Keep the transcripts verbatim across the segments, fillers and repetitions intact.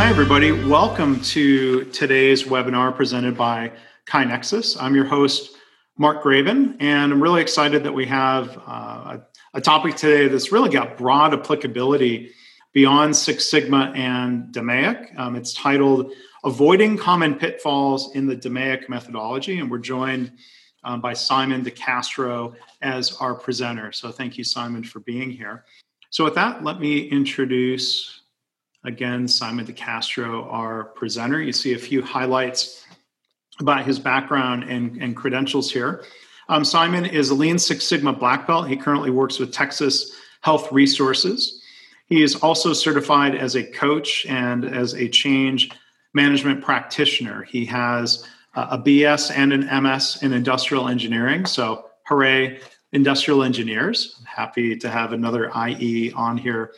Hi, everybody. Welcome to today's webinar presented by Kinexus. I'm your host, Mark Graven, and I'm really excited that we have uh, a, a topic today that's really got broad applicability beyond Six Sigma and D M A I C. Um, it's titled Avoiding Common Pitfalls in the D M A I C Methodology, and we're joined um, by Simon DeCastro as our presenter. So thank you, Simon, for being here. So with that, let me introduce again, Simon DeCastro, our presenter. You see a few highlights about his background and, and credentials here. Um, Simon is a Lean Six Sigma black belt. He currently works with Texas Health Resources. He is also certified as a coach and as a change management practitioner. He has a B S and an M S in industrial engineering. So hooray, industrial engineers. Happy to have another I E on here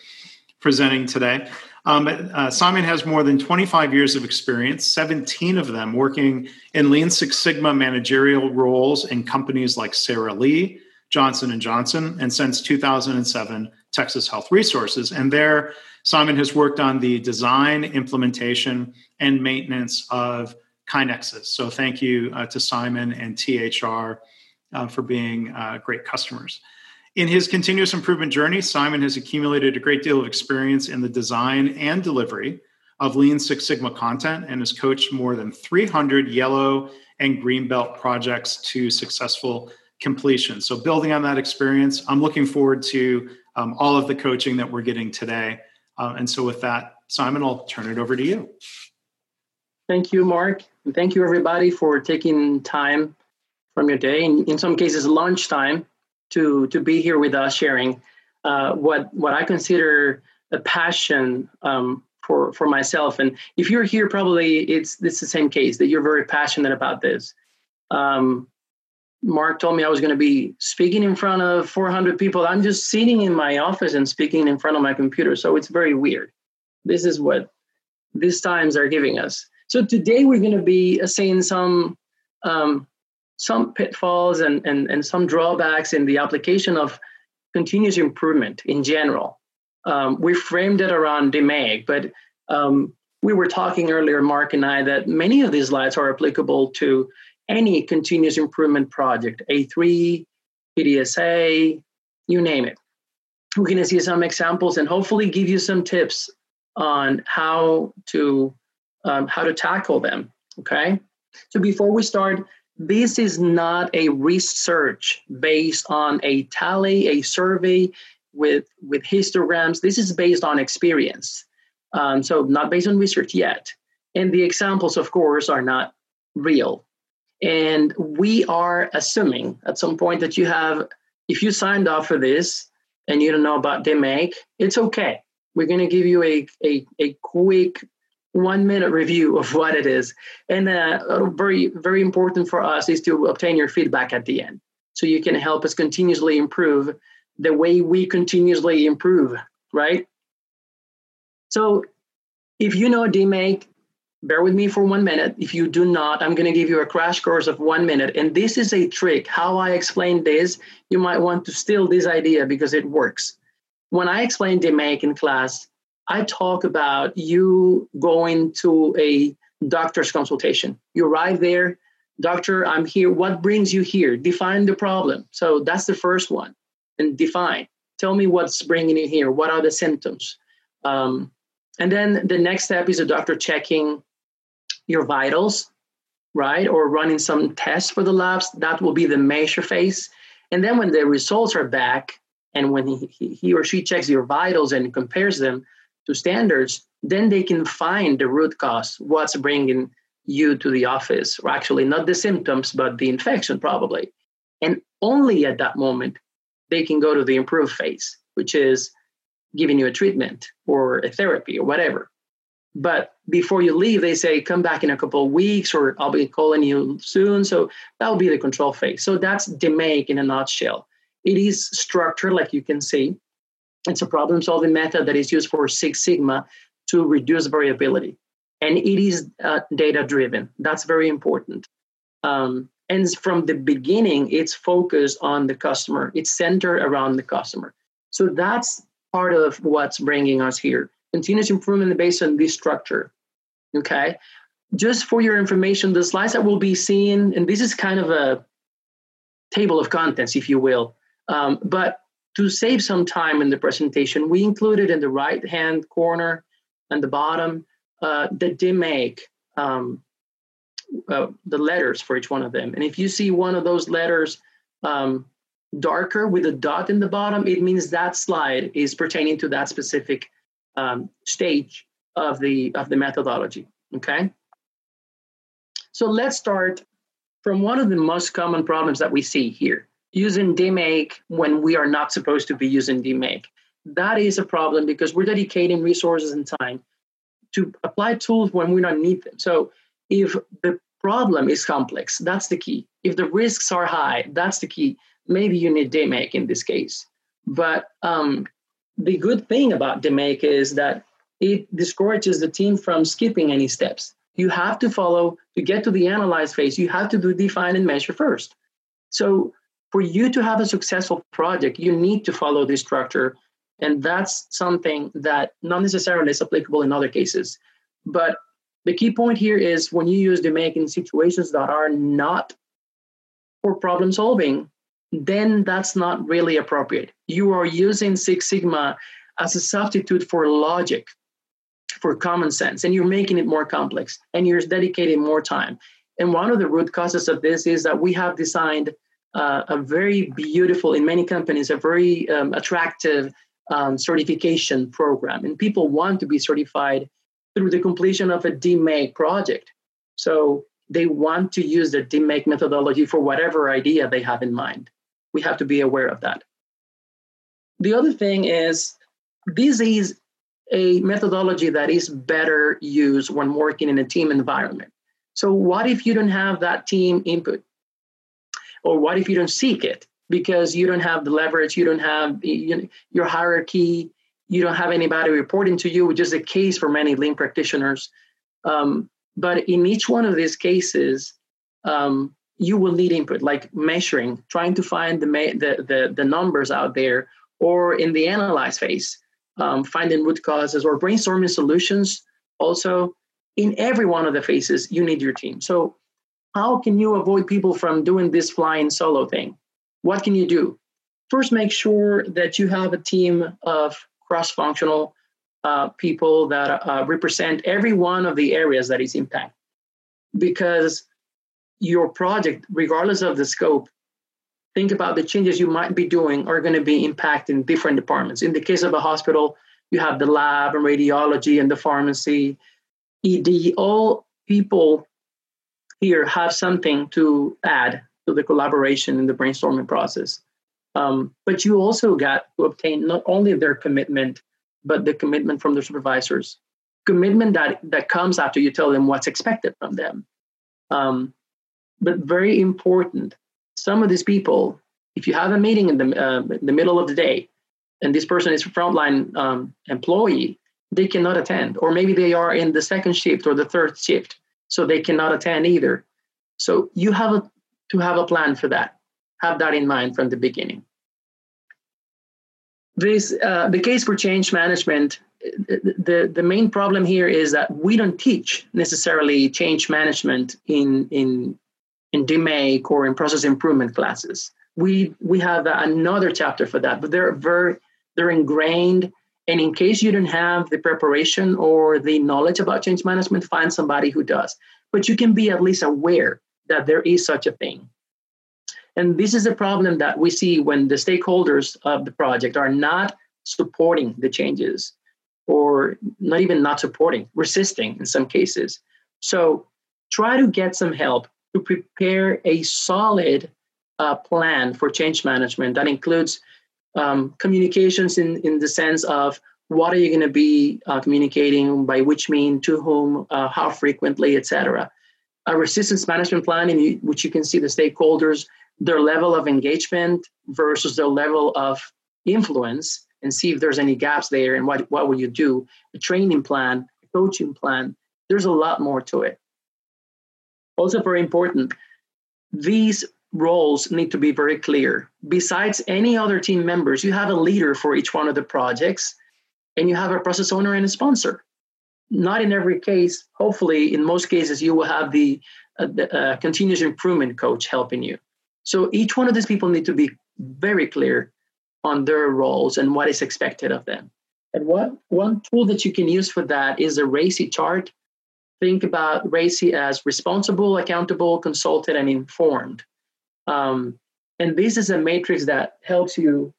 presenting today. Um, uh, Simon has more than twenty-five years of experience, seventeen of them working in Lean Six Sigma managerial roles in companies like Sarah Lee, Johnson and Johnson, and since two thousand seven, Texas Health Resources. And there, Simon has worked on the design, implementation, and maintenance of Kinexus. So thank you uh, to Simon and T H R uh, for being uh, great customers. In his continuous improvement journey, Simon has accumulated a great deal of experience in the design and delivery of Lean Six Sigma content and has coached more than three hundred yellow and green belt projects to successful completion. So building on that experience, I'm looking forward to um, all of the coaching that we're getting today. Uh, and so with that, Simon, I'll turn it over to you. Thank you, Mark. And thank you, everybody, for taking time from your day, and in some cases, lunchtime, To, to be here with us sharing uh, what, what I consider a passion um, for, for myself. And if you're here, probably it's, it's the same case, that you're very passionate about this. Um, Mark told me I was going to be speaking in front of four hundred people. I'm just sitting in my office and speaking in front of my computer. So it's very weird. This is what these times are giving us. So today we're going to be seeing some um, some pitfalls and, and, and some drawbacks in the application of continuous improvement in general. Um, we framed it around D M A I C, but um, we were talking earlier, Mark and I, that many of these slides are applicable to any continuous improvement project, A three, P D S A, you name it. We're going to see some examples and hopefully give you some tips on how to, um, how to tackle them, okay? So before we start, this is not a research based on a tally, a survey with, with histograms. This is based on experience. Um, so not based on research yet. And the examples, of course, are not real. And we are assuming at some point that you have, if you signed up for this and you don't know about D M A I C, it's okay. We're going to give you a, a, a quick one minute review of what it is. And uh, very, very important for us is to obtain your feedback at the end. So you can help us continuously improve the way we continuously improve, right? So if you know D M A I C, bear with me for one minute. If you do not, I'm going to give you a crash course of one minute. And this is a trick. How I explain this, you might want to steal this idea because it works. When I explain D M A I C in class, I talk about you going to a doctor's consultation. You arrive there, doctor, I'm here. What brings you here? Define the problem. So that's the first one. And define. Tell me what's bringing you here. What are the symptoms? Um, and then the next step is the doctor checking your vitals, right? Or running some tests for the labs. That will be the measure phase. And then when the results are back, and when he, he, he or she checks your vitals and compares them to standards, then they can find the root cause, what's bringing you to the office, or actually not the symptoms, but the infection probably. And only at that moment, they can go to the improve phase, which is giving you a treatment or a therapy or whatever. But before you leave, they say, come back in a couple of weeks or I'll be calling you soon. So that'll be the control phase. So that's D M A I C in a nutshell. It is structured, like you can see. It's a problem-solving method that is used for Six Sigma to reduce variability. And it is uh, data-driven. That's very important. Um, and from the beginning, it's focused on the customer. It's centered around the customer. So that's part of what's bringing us here. continuous improvement based on this structure. Okay. Just for your information, the slides that will be seen, and this is kind of a table of contents, if you will, um, but to save some time in the presentation, we included in the right-hand corner and the bottom uh, the D M A I C, um, uh, the letters for each one of them. And if you see one of those letters um, darker with a dot in the bottom, it means that slide is pertaining to that specific um, stage of the, of the methodology, okay? So let's start from one of the most common problems that we see here, using D M A I C when we are not supposed to be using D M A I C. That is a problem because we're dedicating resources and time to apply tools when we don't need them. So if the problem is complex, that's the key. If the risks are high, that's the key. Maybe you need D M A I C in this case. But um, the good thing about D M A I C is that it discourages the team from skipping any steps. You have to follow, to get to the analyze phase, you have to do define and measure first. So for you to have a successful project, you need to follow this structure. And that's something that not necessarily is applicable in other cases. But the key point here is when you use D M A I C in situations that are not for problem solving, then that's not really appropriate. You are using Six Sigma as a substitute for logic, for common sense, and you're making it more complex, and you're dedicating more time. And one of the root causes of this is that we have designed uh, a very beautiful, in many companies, a very um, attractive um, certification program. And people want to be certified through the completion of a D M A I C project. So they want to use the D M A I C methodology for whatever idea they have in mind. We have to be aware of that. The other thing is, this is a methodology that is better used when working in a team environment. So what if you don't have that team input? Or what if you don't seek it because you don't have the leverage, you don't have your hierarchy, you don't have anybody reporting to you, which is the case for many Lean practitioners. Um, but in each one of these cases, um, you will need input, like measuring, trying to find the, the, the, the numbers out there, or in the analyze phase. Um, finding root causes or brainstorming solutions. Also, in every one of the phases, you need your team. So how can you avoid people from doing this flying solo thing? What can you do? First, make sure that you have a team of cross-functional uh, people that uh, represent every one of the areas that is impacted. Because your project, regardless of the scope, think about the changes you might be doing are going to be impacting different departments. In the case of a hospital, you have the lab and radiology and the pharmacy, E D. All people here have something to add to the collaboration and the brainstorming process. Um, but you also got to obtain not only their commitment, but the commitment from their supervisors. Commitment that, that comes after you tell them what's expected from them. Um, but very important. Some of these people, if you have a meeting in the, uh, in the middle of the day and this person is a frontline um, employee, they cannot attend. Or maybe they are in the second shift or the third shift, so they cannot attend either. So you have a, to have a plan for that. Have that in mind from the beginning. This, uh, the case for change management, the, the main problem here is that we don't teach necessarily change management in, in in D M A I C or in process improvement classes. We we have another chapter for that, but they're very, they're ingrained. And in case you don't have the preparation or the knowledge about change management, find somebody who does. But you can be at least aware that there is such a thing. And this is a problem that we see when the stakeholders of the project are not supporting the changes, or not even not supporting, resisting in some cases. So try to get some help to prepare a solid uh, plan for change management that includes um, communications in, in the sense of what are you going to be uh, communicating, by which mean, to whom, uh, how frequently, et cetera. A resistance management plan in you, which you can see the stakeholders, their level of engagement versus their level of influence, and see if there's any gaps there and what, what will you do. A training plan, a coaching plan, there's a lot more to it. Also very important, these roles need to be very clear. Besides any other team members, you have a leader for each one of the projects. and you have a process owner and a sponsor. Not in every case, hopefully in most cases, you will have the, uh, the uh, continuous improvement coach helping you. So each one of these people need to be very clear on their roles and what is expected of them. And what, one tool that you can use for that is the RACI chart. Think about RACI as responsible, accountable, consulted, and informed. Um, and this is a matrix that helps you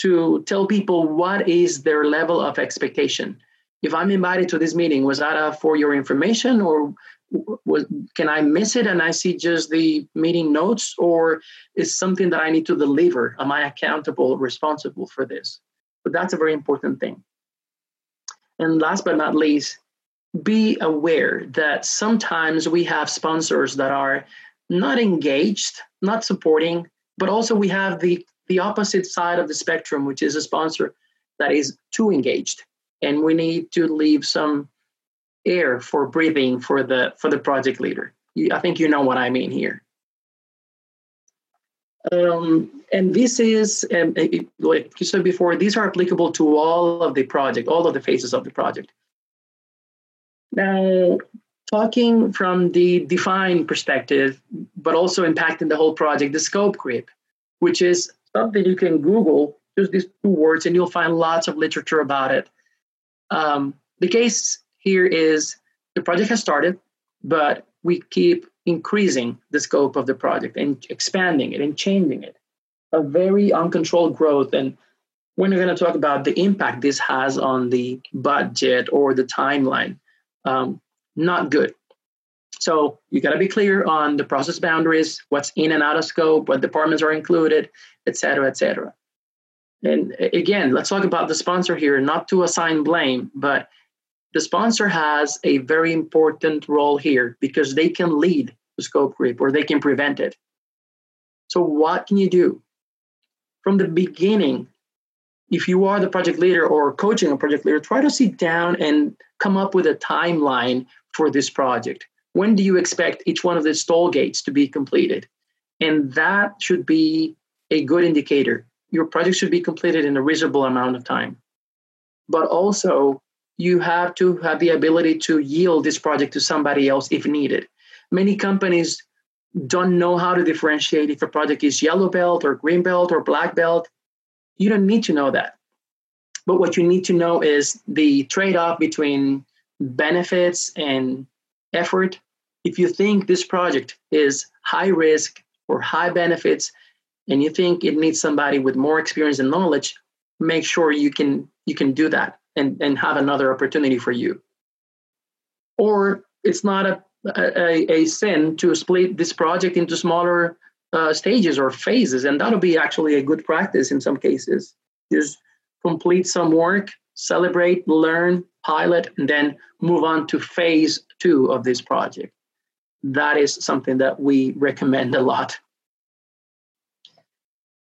to tell people what is their level of expectation. If I'm invited to this meeting, was that uh, for your information, or was, can I miss it and I see just the meeting notes, or is something that I need to deliver? Am I accountable, responsible for this? But that's a very important thing. And last but not least, be aware that sometimes we have sponsors that are not engaged, not supporting, but also we have the, the opposite side of the spectrum, which is a sponsor that is too engaged. And we need to leave some air for breathing for the for the project leader. You, I think you know what I mean here. Um, and this is, um, it, like you said before, these are applicable to all of the project, all of the phases of the project. Now, talking from the defined perspective, but also impacting the whole project, the scope creep, which is something you can Google, just these two words, and you'll find lots of literature about it. Um, the case here is the project has started, but we keep increasing the scope of the project and expanding it and changing it. A very uncontrolled growth. And when we're going to talk about the impact this has on the budget or the timeline, um, not good. So you got to be clear on the process boundaries, what's in and out of scope, what departments are included, et cetera, et cetera. And again, let's talk about the sponsor here, not to assign blame, but the sponsor has a very important role here because they can lead the scope creep or they can prevent it. So what can you do? From the beginning, if you are the project leader or coaching a project leader, try to sit down and come up with a timeline for this project. When do you expect each one of the stall gates to be completed? And that should be a good indicator. Your project should be completed in a reasonable amount of time. But also, you have to have the ability to yield this project to somebody else if needed. Many companies don't know how to differentiate if a project is yellow belt or green belt or black belt. You don't need to know that. But what you need to know is the trade-off between benefits and effort. If you think this project is high risk or high benefits, and you think it needs somebody with more experience and knowledge, make sure you can you can do that and, and have another opportunity for you. Or it's not a, a, a sin to split this project into smaller uh, stages or phases, and that'll be actually a good practice in some cases. Just complete some work, celebrate, learn, pilot, and then move on to phase two of this project. That is something that we recommend a lot.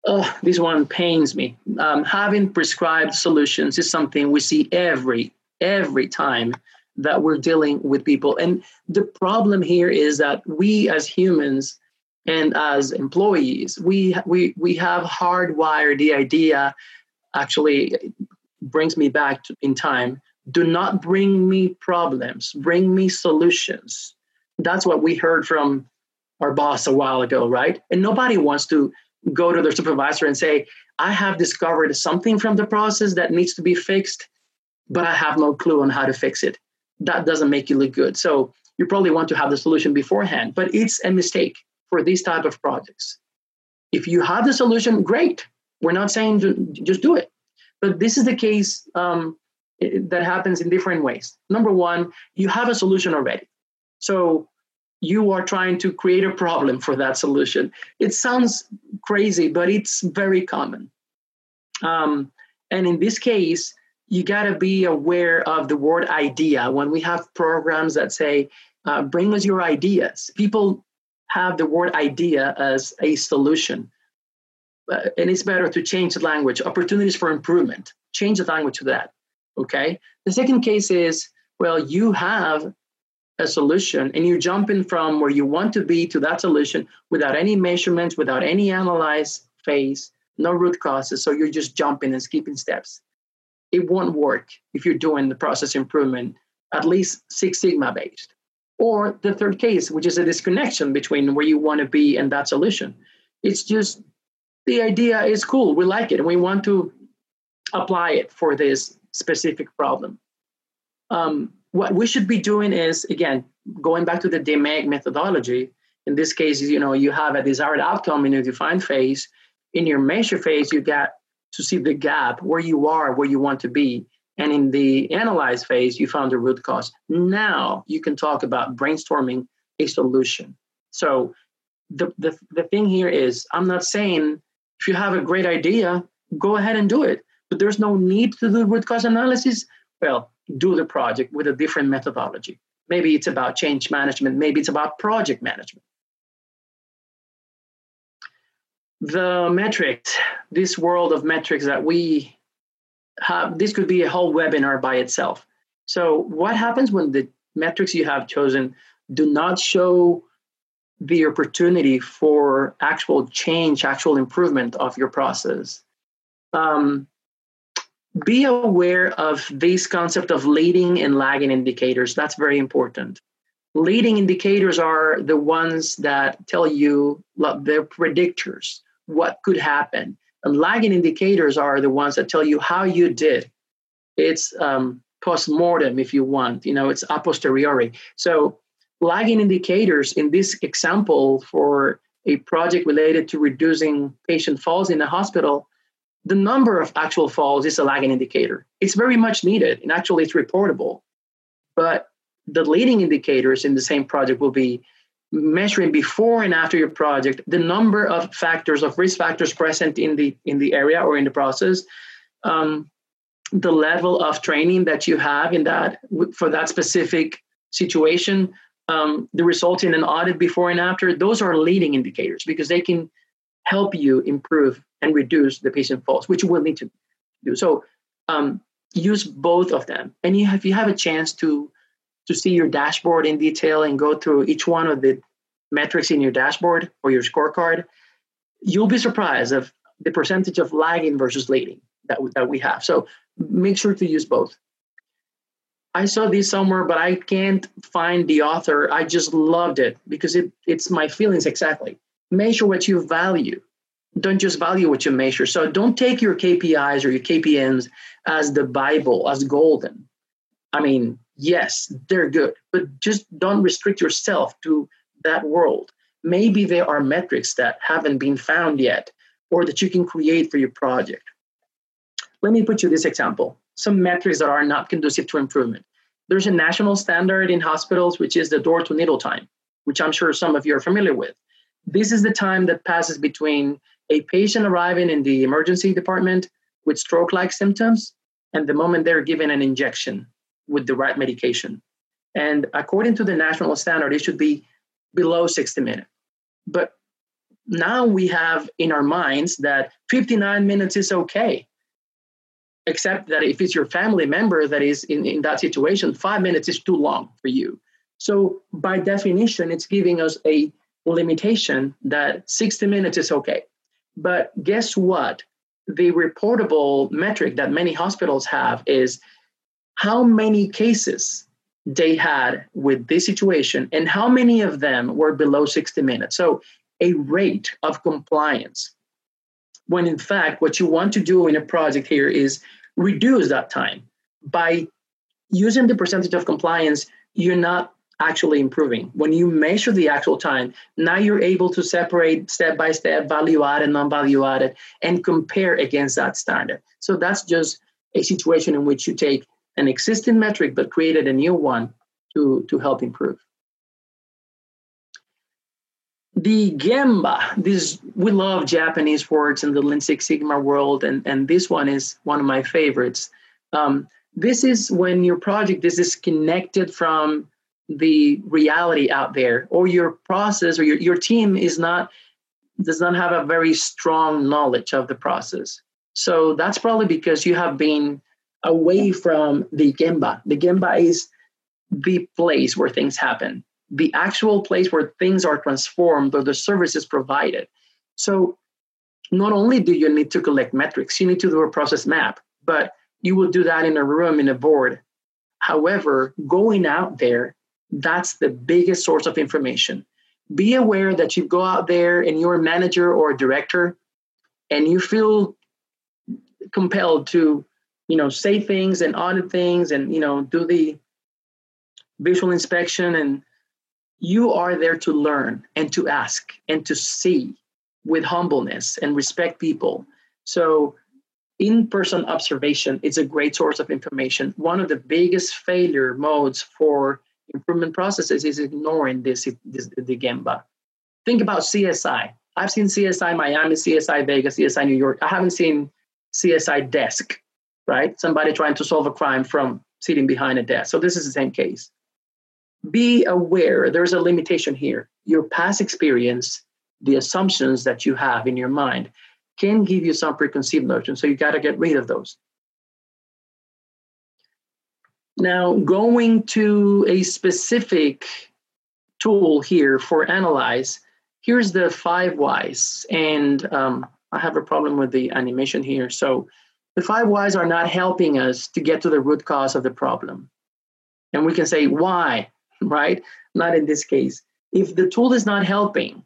Oh, this one pains me. Um, having prescribed solutions is something we see every, every time that we're dealing with people. And the problem here is that we as humans and as employees, we, we, we have hardwired the idea, actually brings me back to, in time, do not bring me problems, bring me solutions. That's what we heard from our boss a while ago, right? And nobody wants to go to their supervisor and say, I have discovered something from the process that needs to be fixed, but I have no clue on how to fix it. That doesn't make you look good. So you probably want to have the solution beforehand, but it's a mistake for these type of projects. If you have the solution, great. We're not saying just do it. But this is the case um, that happens in different ways. Number one, you have a solution already. So you are trying to create a problem for that solution. It sounds crazy, but it's very common. Um, and in this case, you got to be aware of the word idea. When we have programs that say, uh, bring us your ideas, people have the word idea as a solution. Uh, and it's better to change the language. Opportunities for improvement. Change the language to that. Okay. The second case is, well, you have a solution and you're jumping from where you want to be to that solution without any measurements, without any analyze phase, no root causes. So you're just jumping and skipping steps. it won't work if you're doing the process improvement, at least Six Sigma based. Or the third case, which is a disconnection between where you want to be and that solution. It's just the idea is cool. We like it. And we want to apply it for this specific problem. Um, what we should be doing is, again, going back to the D M A I C methodology. In this case, you know, you have a desired outcome in your define phase. In your measure phase, you got to see the gap, where you are, where you want to be. And in the analyze phase, you found the root cause. Now you can talk about brainstorming a solution. So the, the, the thing here is, I'm not saying if you have a great idea, go ahead and do it. But there's no need to do root cause analysis. Well, do the project with a different methodology. Maybe it's about change management. Maybe it's about project management. The metrics, this world of metrics that we have, this could be a whole webinar by itself. So what happens when the metrics you have chosen do not show the opportunity for actual change, actual improvement of your process? Um, be aware of this concept of leading and lagging indicators. That's very important. Leading indicators are the ones that tell you, they're predictors, what could happen. And lagging indicators are the ones that tell you how you did. It's um, post-mortem, if you want. You know, it's a posteriori. So lagging indicators, in this example, for a project related to reducing patient falls in the hospital, the number of actual falls is a lagging indicator. It's very much needed, and actually it's reportable. But the leading indicators in the same project will be measuring before and after your project, the number of factors, of risk factors present in the in the area or in the process, um, the level of training that you have in that for that specific situation, um, the result in an audit before and after. Those are leading indicators because they can help you improve and reduce the patient falls, which you will need to do. So um, use both of them, and you have, if you have a chance to. to see your dashboard in detail and go through each one of the metrics in your dashboard or your scorecard, you'll be surprised of the percentage of lagging versus leading that, that we have. So make sure to use both. I saw this somewhere, but I can't find the author. I just loved it because it, it's my feelings exactly. Measure what you value. Don't just value what you measure. So don't take your K P Is or your K P Ms as the Bible, as golden. I mean, yes, they're good, but just don't restrict yourself to that world. Maybe there are metrics that haven't been found yet or that you can create for your project. Let me put you this example. Some metrics that are not conducive to improvement. There's a national standard in hospitals, which is the door to needle time, which I'm sure some of you are familiar with. This is the time that passes between a patient arriving in the emergency department with stroke-like symptoms and the moment they're given an injection with the right medication. And according to the national standard, it should be below sixty minutes. But now we have in our minds that fifty-nine minutes is okay, except that if it's your family member that is in, in that situation, five minutes is too long for you. So by definition, it's giving us a limitation that sixty minutes is okay. But guess what? The reportable metric that many hospitals have is how many cases they had with this situation and how many of them were below sixty minutes. So a rate of compliance, when in fact, what you want to do in a project here is reduce that time. By using the percentage of compliance, you're not actually improving. When you measure the actual time, now you're able to separate step-by-step, value-added, non-value-added, and compare against that standard. So that's just a situation in which you take an existing metric, but created a new one to, to help improve. The Gemba, this, we love Japanese words in the Lean Six Sigma world, and, and this one is one of my favorites. Um, this is when your project is disconnected from the reality out there, or your process or your, your team is not, does not have a very strong knowledge of the process. So that's probably because you have been away from the Gemba. The Gemba is the place where things happen, the actual place where things are transformed or the services provided. So not only do you need to collect metrics, you need to do a process map, but you will do that in a room, in a board. However, going out there, that's the biggest source of information. Be aware that you go out there and you're a manager or a director and you feel compelled to, you know, say things and audit things and, you know, do the visual inspection, and you are there to learn and to ask and to see with humbleness and respect people. So in-person observation is a great source of information. One of the biggest failure modes for improvement processes is ignoring this, this the Gemba. Think about C S I. I've seen C S I Miami, C S I Vegas, C S I New York. I haven't seen C S I desk, right? Somebody trying to solve a crime from sitting behind a desk. So this is the same case. Be aware, there's a limitation here. Your past experience, the assumptions that you have in your mind can give you some preconceived notions. So you got to get rid of those. Now, going to a specific tool here for analyze, here's the five whys. And um, I have a problem with the animation here. So the five whys are not helping us to get to the root cause of the problem. And we can say, why, right? Not in this case. If the tool is not helping,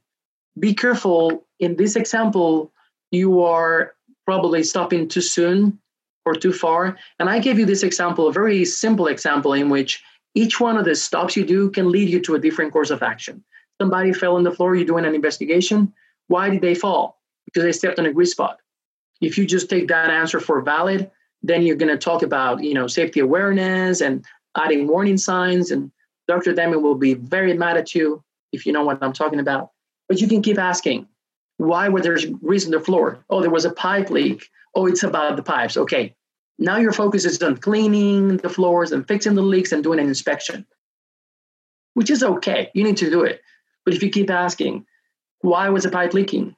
be careful. In this example, you are probably stopping too soon or too far. And I gave you this example, a very simple example in which each one of the stops you do can lead you to a different course of action. Somebody fell on the floor, you're doing an investigation. Why did they fall? Because they stepped on a grease spot. If you just take that answer for valid, then you're going to talk about, you know, safety awareness and adding warning signs, and Doctor Deming will be very mad at you if you know what I'm talking about. But you can keep asking, why were there grease on the floor? Oh, there was a pipe leak. Oh, it's about the pipes. Okay, now your focus is on cleaning the floors and fixing the leaks and doing an inspection, which is okay. You need to do it. But if you keep asking, why was the pipe leaking?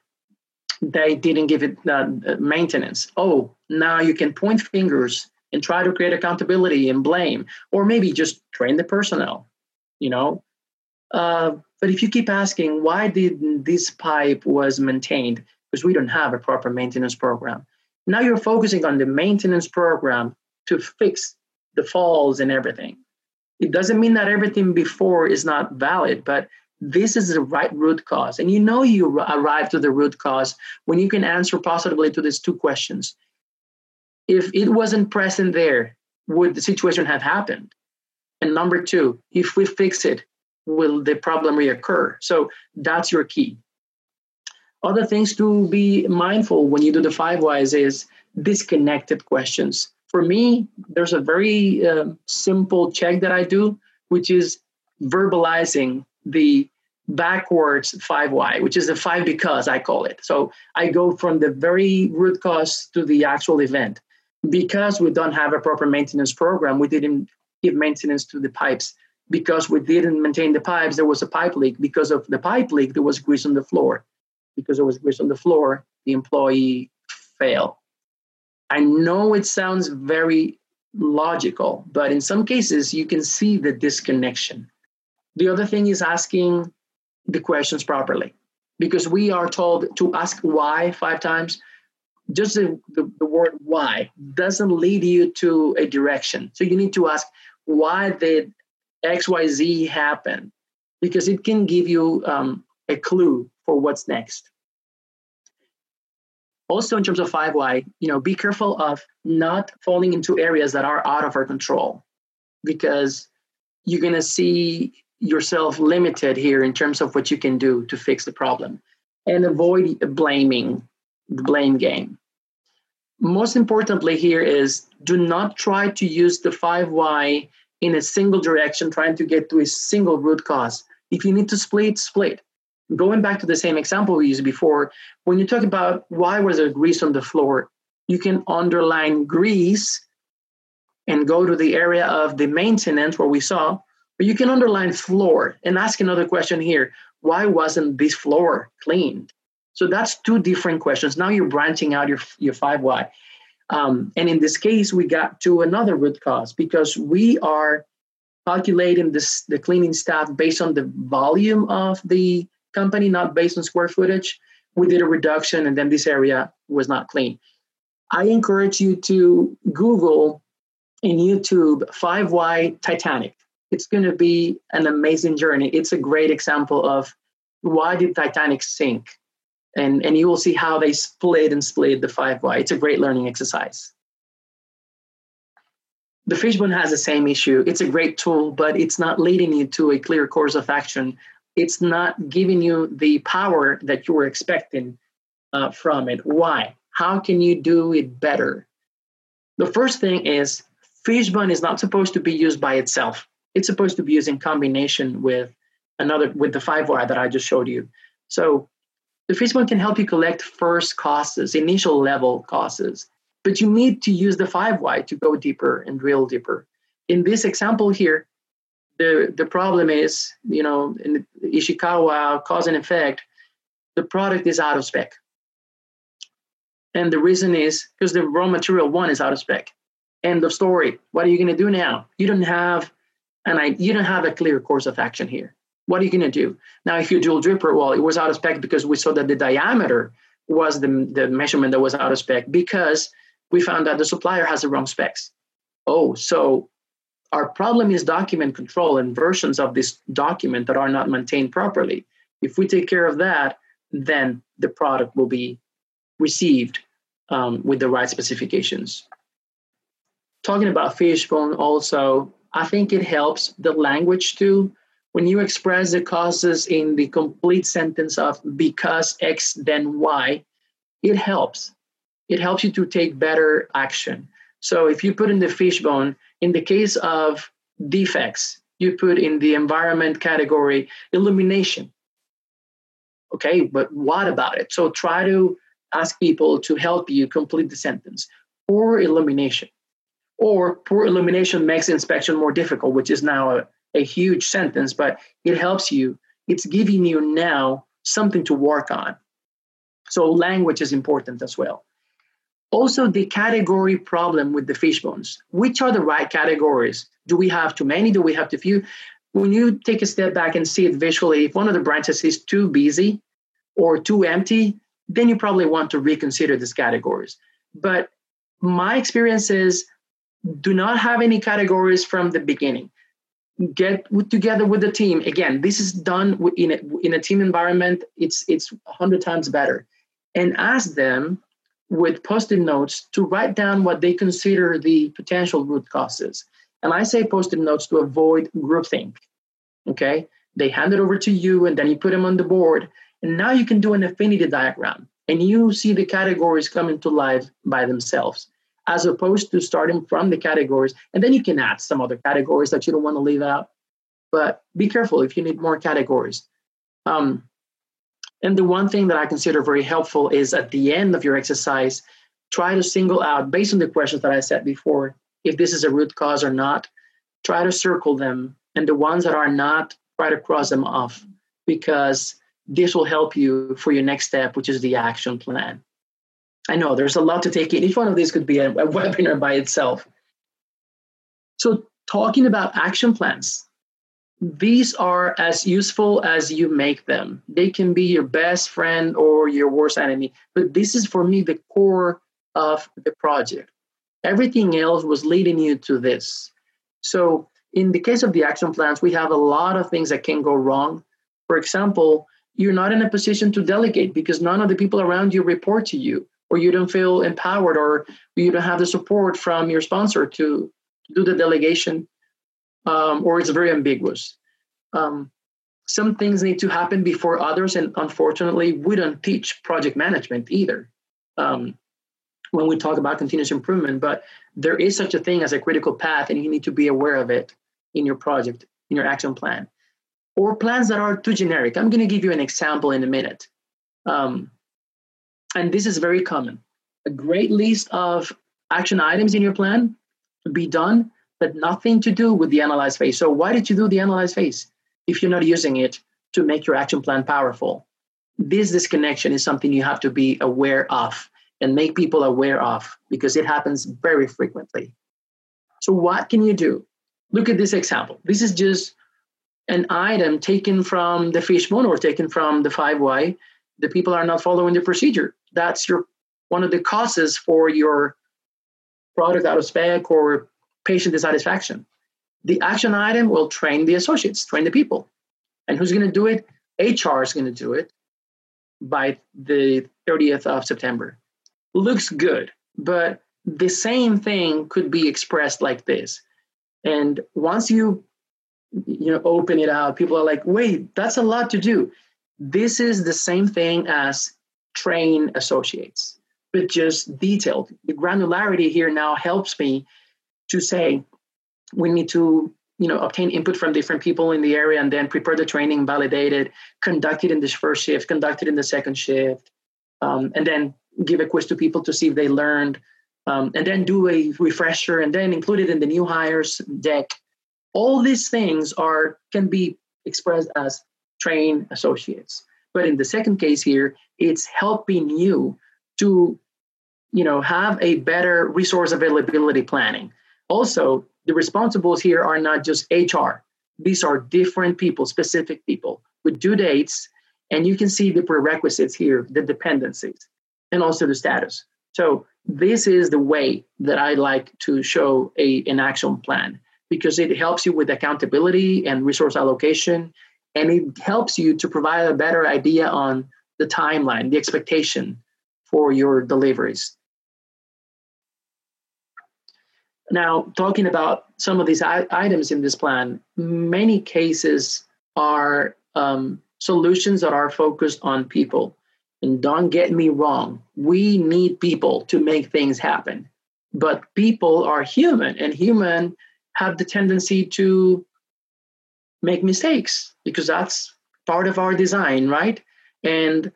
They didn't give it uh, maintenance. Oh, now you can point fingers and try to create accountability and blame, or maybe just train the personnel, you know. Uh, but if you keep asking, why did this pipe was maintained? Because we don't have a proper maintenance program. Now you're focusing on the maintenance program to fix the falls and everything. It doesn't mean that everything before is not valid, but this is the right root cause. And you know you arrive to the root cause when you can answer positively to these two questions. If it wasn't present there, would the situation have happened? And number two, if we fix it, will the problem reoccur? So that's your key. Other things to be mindful when you do the five whys is disconnected questions. For me, there's a very uh, simple check that I do, which is verbalizing the backwards five why, which is the five because I call it. So I go from the very root cause to the actual event. Because we don't have a proper maintenance program, we didn't give maintenance to the pipes. Because we didn't maintain the pipes, there was a pipe leak. Because of the pipe leak, there was grease on the floor. Because there was grease on the floor, the employee failed. I know it sounds very logical, but in some cases, you can see the disconnection. The other thing is asking the questions properly, because we are told to ask why five times. Just the, the, the word why doesn't lead you to a direction. So you need to ask, why did X Y Z happen? Because it can give you um, a clue for what's next. Also, in terms of five why, you know, be careful of not falling into areas that are out of our control, because you're going to see yourself limited here in terms of what you can do to fix the problem, and avoid blaming, the blame game. Most importantly here is do not try to use the five why in a single direction, trying to get to a single root cause. If you need to split, split. Going back to the same example we used before, when you talk about why was there grease on the floor, you can underline grease and go to the area of the maintenance where we saw, but you can underline floor and ask another question here. Why wasn't this floor cleaned? So that's two different questions. Now you're branching out your, your five why. Um, and in this case, we got to another root cause because we are calculating this, the cleaning staff based on the volume of the company, not based on square footage. We did a reduction and then this area was not clean. I encourage you to Google in YouTube five Y Titanic. It's going to be an amazing journey. It's a great example of why did Titanic sink? And, and you will see how they split and split the five Y. It's a great learning exercise. The fishbone has the same issue. It's a great tool, but it's not leading you to a clear course of action. It's not giving you the power that you were expecting uh, from it. Why? How can you do it better? The first thing is fishbone is not supposed to be used by itself. It's supposed to be used in combination with another, with the five Y that I just showed you. So the fishbone can help you collect first causes, initial level causes, but you need to use the five Y to go deeper and drill deeper. In this example here, the, the problem is, you know, in Ishikawa, cause and effect, the product is out of spec. And the reason is because the raw material one is out of spec. End of story. What are you going to do now? You don't have And I, you don't have a clear course of action here. What are you going to do? Now, if you dual dripper, well, it was out of spec because we saw that the diameter was the, the measurement that was out of spec because we found that the supplier has the wrong specs. Oh, so our problem is document control and versions of this document that are not maintained properly. If we take care of that, then the product will be received um, with the right specifications. Talking about fishbone also, I think it helps the language too. When you express the causes in the complete sentence of because X, then Y, it helps. It helps you to take better action. So if you put in the fishbone, in the case of defects, you put in the environment category, illumination. Okay, but what about it? So try to ask people to help you complete the sentence or illumination. Or poor illumination makes inspection more difficult, which is now a, a huge sentence, but it helps you. It's giving you now something to work on. So language is important as well. Also, the category problem with the fishbones. Which are the right categories? Do we have too many? Do we have too few? When you take a step back and see it visually, if one of the branches is too busy or too empty, then you probably want to reconsider these categories. But my experience is, do not have any categories from the beginning. Get together with the team. Again, this is done in a, in a team environment. It's it's a hundred times better. And ask them with Post-it notes to write down what they consider the potential root causes. And I say Post-it notes to avoid groupthink. Okay? They hand it over to you, and then you put them on the board. And now you can do an affinity diagram. And you see the categories coming to life by themselves, as opposed to starting from the categories. And then you can add some other categories that you don't want to leave out. But be careful if you need more categories. Um, and the one thing that I consider very helpful is at the end of your exercise, try to single out, based on the questions that I said before, if this is a root cause or not, try to circle them. And the ones that are not, try to cross them off, because this will help you for your next step, which is the action plan. I know there's a lot to take in. Each one of these could be a, a webinar by itself. So talking about action plans, these are as useful as you make them. They can be your best friend or your worst enemy. But this is, for me, the core of the project. Everything else was leading you to this. So in the case of the action plans, we have a lot of things that can go wrong. For example, you're not in a position to delegate because none of the people around you report to you, or you don't feel empowered, or you don't have the support from your sponsor to do the delegation, um, or it's very ambiguous. Um, some things need to happen before others, and unfortunately, we don't teach project management either um, when we talk about continuous improvement, but there is such a thing as a critical path, and you need to be aware of it in your project, in your action plan. Or plans that are too generic. I'm going to give you an example in a minute. Um, and this is very common. A great list of action items in your plan to be done, but nothing to do with the analyze phase. So why did you do the analyze phase if you're not using it to make your action plan powerful? This disconnection is something you have to be aware of and make people aware of, because it happens very frequently. So what can you do? Look at this example. This is just an item taken from the fishbone or taken from the five Y. The people are not following the procedure. That's your one of the causes for your product out of spec or patient dissatisfaction. The action item will train the associates, train the people. And who's going to do it? H R is going to do it by the thirtieth of September. Looks good, but the same thing could be expressed like this. And once you, you know, open it out, people are like, wait, that's a lot to do. This is the same thing as train associates, but just detailed. The granularity here now helps me to say, we need to, you know, obtain input from different people in the area and then prepare the training, validate it, conduct it in this first shift, conduct it in the second shift, um, and then give a quiz to people to see if they learned, um, and then do a refresher, and then include it in the new hires deck. All these things are can be expressed as train associates. But in the second case here, it's helping you to, you know, have a better resource availability planning. Also, the responsibles here are not just H R. These are different people, specific people with due dates. And you can see the prerequisites here, the dependencies, and also the status. So this is the way that I like to show a, an action plan, because it helps you with accountability and resource allocation. And it helps you to provide a better idea on the timeline, the expectation for your deliveries. Now, talking about some of these items in this plan, many cases are um, solutions that are focused on people. And don't get me wrong, we need people to make things happen. But people are human, and human have the tendency to make mistakes, because that's part of our design, right? And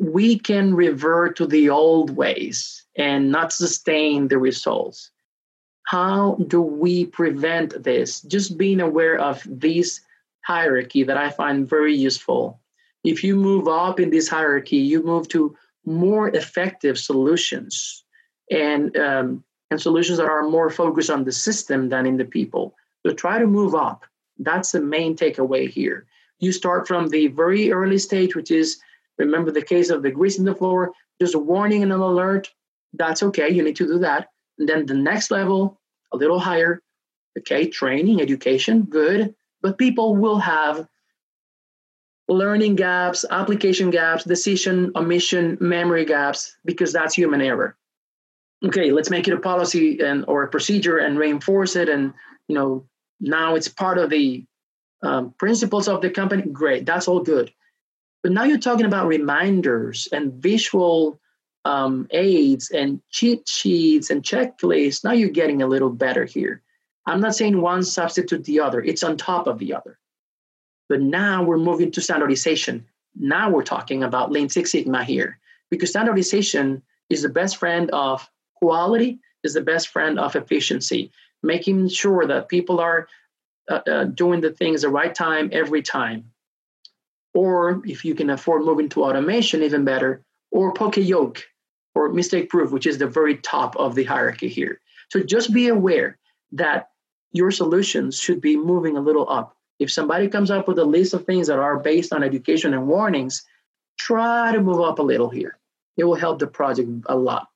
we can revert to the old ways and not sustain the results. How do we prevent this? Just being aware of this hierarchy that I find very useful. If you move up in this hierarchy, you move to more effective solutions and, um, and solutions that are more focused on the system than in the people. So try to move up. That's the main takeaway here. You start from the very early stage, which is, remember the case of the greasing the floor, just a warning and an alert. That's okay, you need to do that. And then the next level, a little higher, okay, training, education, good. But people will have learning gaps, application gaps, decision, omission, memory gaps, because that's human error. Okay, let's make it a policy and or a procedure and reinforce it. And, you know, now it's part of the um, principles of the company. Great, that's all good. But now you're talking about reminders and visual Um, aids and cheat sheets and checklists. Now you're getting a little better here. I'm not saying one substitute the other. It's on top of the other. But now we're moving to standardization. Now we're talking about Lean Six Sigma here, because standardization is the best friend of quality, is the best friend of efficiency, making sure that people are uh, uh, doing the things the right time every time. Or if you can afford moving to automation, even better, or poka-yoke, or mistake proof, which is the very top of the hierarchy here. So just be aware that your solutions should be moving a little up. If somebody comes up with a list of things that are based on education and warnings, try to move up a little here. It will help the project a lot.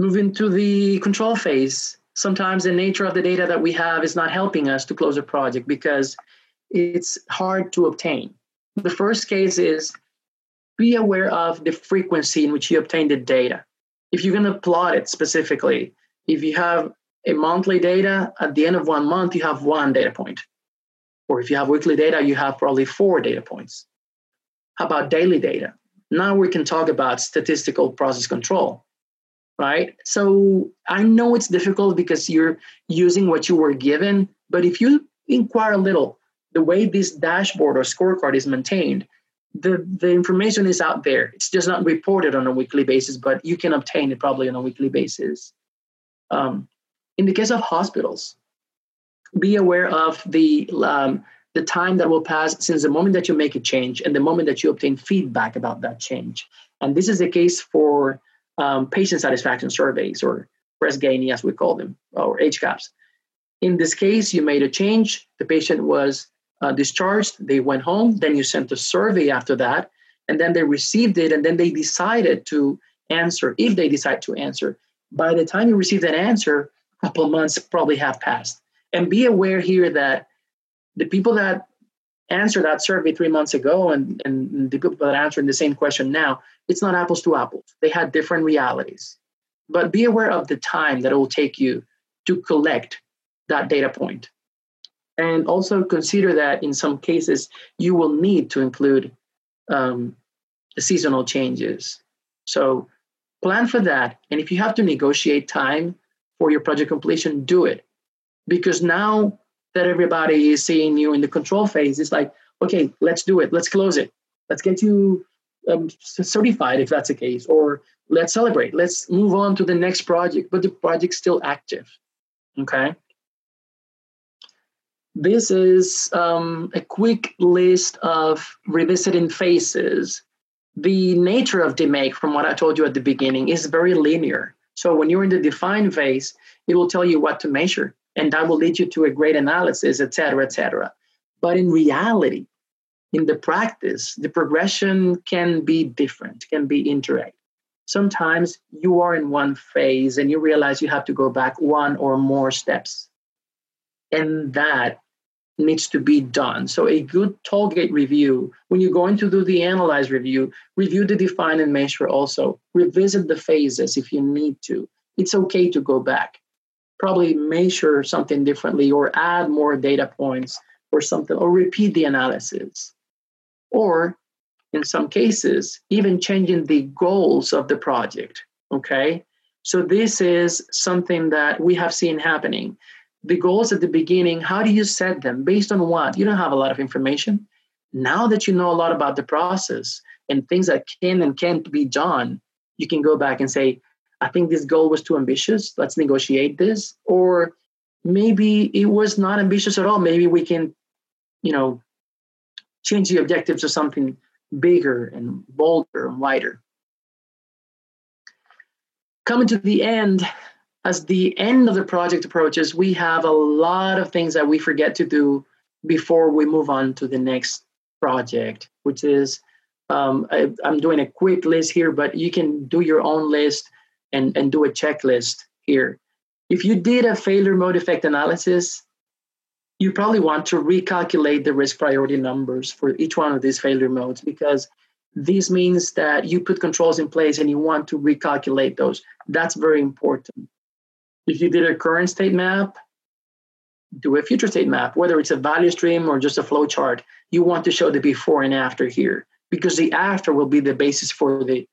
Moving to the control phase, sometimes the nature of the data that we have is not helping us to close a project because it's hard to obtain. The first case is, be aware of the frequency in which you obtain the data. If you're going to plot it specifically, if you have a monthly data, at the end of one month, you have one data point. Or if you have weekly data, you have probably four data points. How about daily data? Now we can talk about statistical process control, right? So I know it's difficult because you're using what you were given, but if you inquire a little, the way this dashboard or scorecard is maintained, The, the information is out there. It's just not reported on a weekly basis, but you can obtain it probably on a weekly basis. Um, in the case of hospitals, be aware of the, um, the time that will pass since the moment that you make a change and the moment that you obtain feedback about that change. And this is the case for um, patient satisfaction surveys, or Press Ganey as we call them, or H CAHPS. In this case, you made a change. The patient was Uh, discharged, they went home, then you sent a survey after that, and then they received it, and then they decided to answer, if they decide to answer. By the time you receive that answer, a couple months probably have passed. And be aware here that the people that answered that survey three months ago and, and the people that are answering the same question now, it's not apples to apples. They had different realities. But be aware of the time that it will take you to collect that data point. And also consider that in some cases, you will need to include um, seasonal changes. So plan for that. And if you have to negotiate time for your project completion, do it. Because now that everybody is seeing you in the control phase, it's like, okay, let's do it. Let's close it. Let's get you um, certified if that's the case, or let's celebrate. Let's move on to the next project, but the project's still active, okay? This is um, a quick list of revisiting phases. The nature of D M A I C, from what I told you at the beginning, is very linear. So when you're in the define phase, it will tell you what to measure, and that will lead you to a great analysis, et cetera, et cetera. But in reality, in the practice, the progression can be different, can be indirect. Sometimes you are in one phase and you realize you have to go back one or more steps. And that needs to be done. So a good tollgate review, when you're going to do the analyze review, review the define and measure also. Revisit the phases if you need to. It's okay to go back. Probably measure something differently or add more data points or something, or repeat the analysis. Or in some cases, even changing the goals of the project, okay? So this is something that we have seen happening. The goals at the beginning, how do you set them? Based on what? You don't have a lot of information. Now that you know a lot about the process and things that can and can't be done, you can go back and say, I think this goal was too ambitious. Let's negotiate this. Or maybe it was not ambitious at all. Maybe we can, you know, change the objectives to something bigger and bolder and wider. Coming to the end, as the end of the project approaches, we have a lot of things that we forget to do before we move on to the next project, which is, um, I, I'm doing a quick list here, but you can do your own list and, and do a checklist here. If you did a failure mode effect analysis, you probably want to recalculate the risk priority numbers for each one of these failure modes, because this means that you put controls in place and you want to recalculate those. That's very important. If you did a current state map, do a future state map, whether it's a value stream or just a flow chart, you want to show the before and after here, because the after will be the basis for the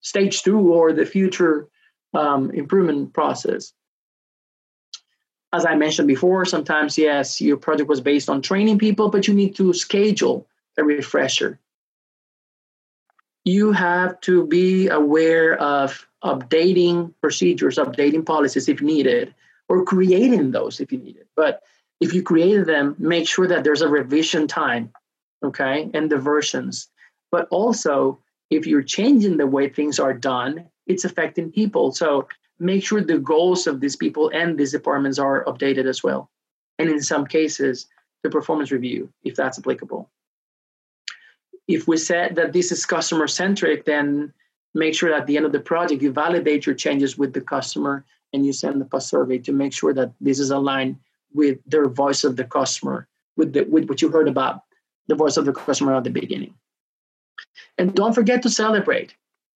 stage two or the future um, improvement process. As I mentioned before, sometimes, yes, your project was based on training people, but you need to schedule a refresher. You have to be aware of updating procedures, updating policies if needed, or creating those if you need it. But if you created them, make sure that there's a revision time, okay, and the versions. But also, if you're changing the way things are done, it's affecting people. So make sure the goals of these people and these departments are updated as well. And in some cases, the performance review, if that's applicable. If we said that this is customer-centric, then make sure at the end of the project, you validate your changes with the customer and you send a survey to make sure that this is aligned with their voice of the customer, with, the, with what you heard about the voice of the customer at the beginning. And don't forget to celebrate.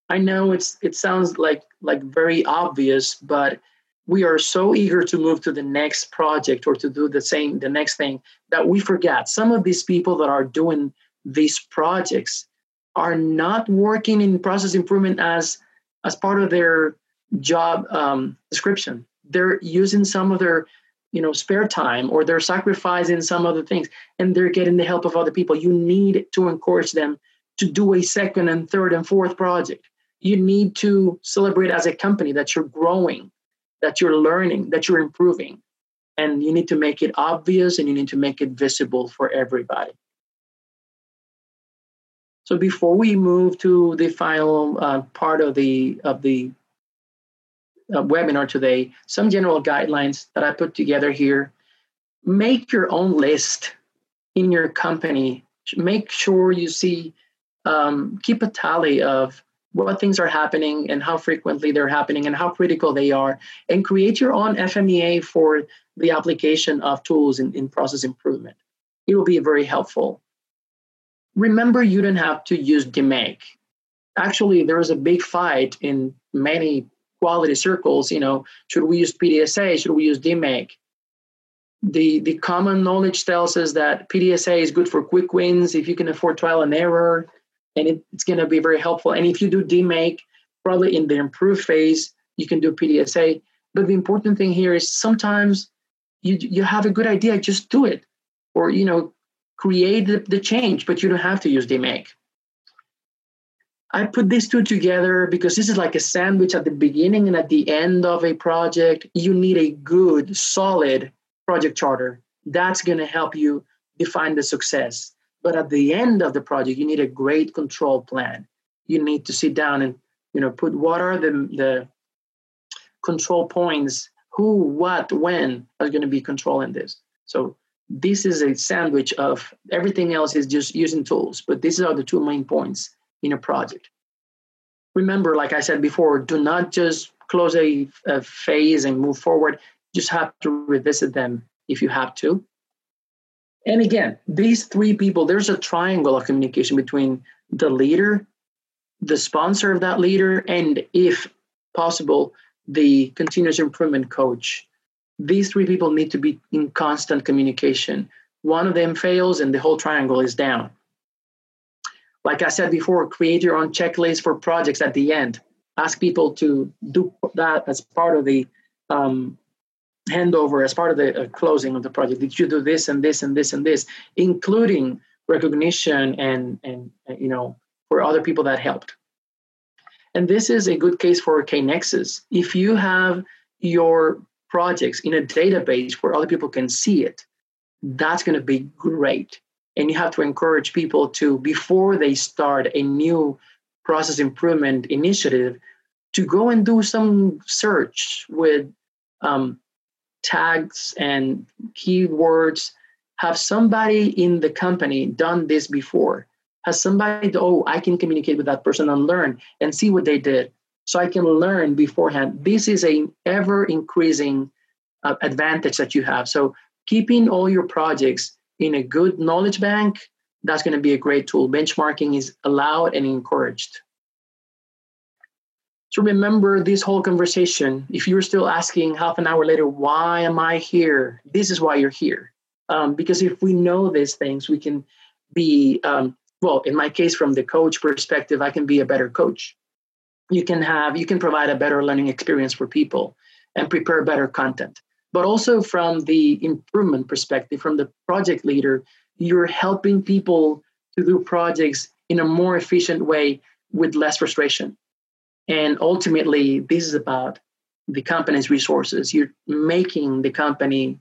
I know it's it sounds like, like very obvious, but we are so eager to move to the next project or to do the same, the next thing, that we forget. Some of these people that are doing these projects are not working in process improvement as, as part of their job um, description. They're using some of their you know, spare time, or they're sacrificing some other things, and they're getting the help of other people. You need to encourage them to do a second and third and fourth project. You need to celebrate as a company that you're growing, that you're learning, that you're improving. And you need to make it obvious and you need to make it visible for everybody. So before we move to the final uh, part of the, of the uh, webinar today, some general guidelines that I put together here. Make your own list in your company. Make sure you see um, keep a tally of what things are happening and how frequently they're happening and how critical they are, and create your own F M E A for the application of tools in, in process improvement. It will be very helpful. Remember, you don't have to use D M A I C. Actually, there is a big fight in many quality circles, you know, should we use P D S A? Should we use D M A I C? The, the common knowledge tells us that P D S A is good for quick wins if you can afford trial and error, and it, it's going to be very helpful. And if you do D M A I C, probably in the improve phase, you can do P D S A. But the important thing here is sometimes you, you have a good idea, just do it. Or, you know, create the, the change, but you don't have to use D M A I C. I put these two together because this is like a sandwich at the beginning and at the end of a project. You need a good, solid project charter. That's going to help you define the success. But at the end of the project, you need a great control plan. You need to sit down and, you know, put what are the, the control points, who, what, when are going to be controlling this. So this is a sandwich of everything else is just using tools, but these are the two main points in a project. Remember, like I said before, do not just close a, a phase and move forward. Just have to revisit them if you have to. And again, these three people, there's a triangle of communication between the leader, the sponsor of that leader, and if possible, the continuous improvement coach. These three people need to be in constant communication. One of them fails and the whole triangle is down. Like I said before, create your own checklist for projects at the end. Ask people to do that as part of the um, handover, as part of the uh, closing of the project. Did you do this and this and this and this, including recognition and, and you know, for other people that helped. And this is a good case for Kinexus. If you have your projects in a database where other people can see it, that's going to be great. And you have to encourage people to, before they start a new process improvement initiative, to go and do some search with um, tags and keywords. Have somebody in the company done this before? Has somebody, oh, I can communicate with that person and learn and see what they did. So I can learn beforehand. This is an ever-increasing uh, advantage that you have. So keeping all your projects in a good knowledge bank, that's going to be a great tool. Benchmarking is allowed and encouraged. So remember this whole conversation. If you're still asking half an hour later, why am I here? This is why you're here. Um, because if we know these things, we can be, um, well, in my case, from the coach perspective, I can be a better coach. You can have, you can provide a better learning experience for people and prepare better content. But also from the improvement perspective, from the project leader, you're helping people to do projects in a more efficient way with less frustration. And ultimately, this is about the company's resources. You're making the company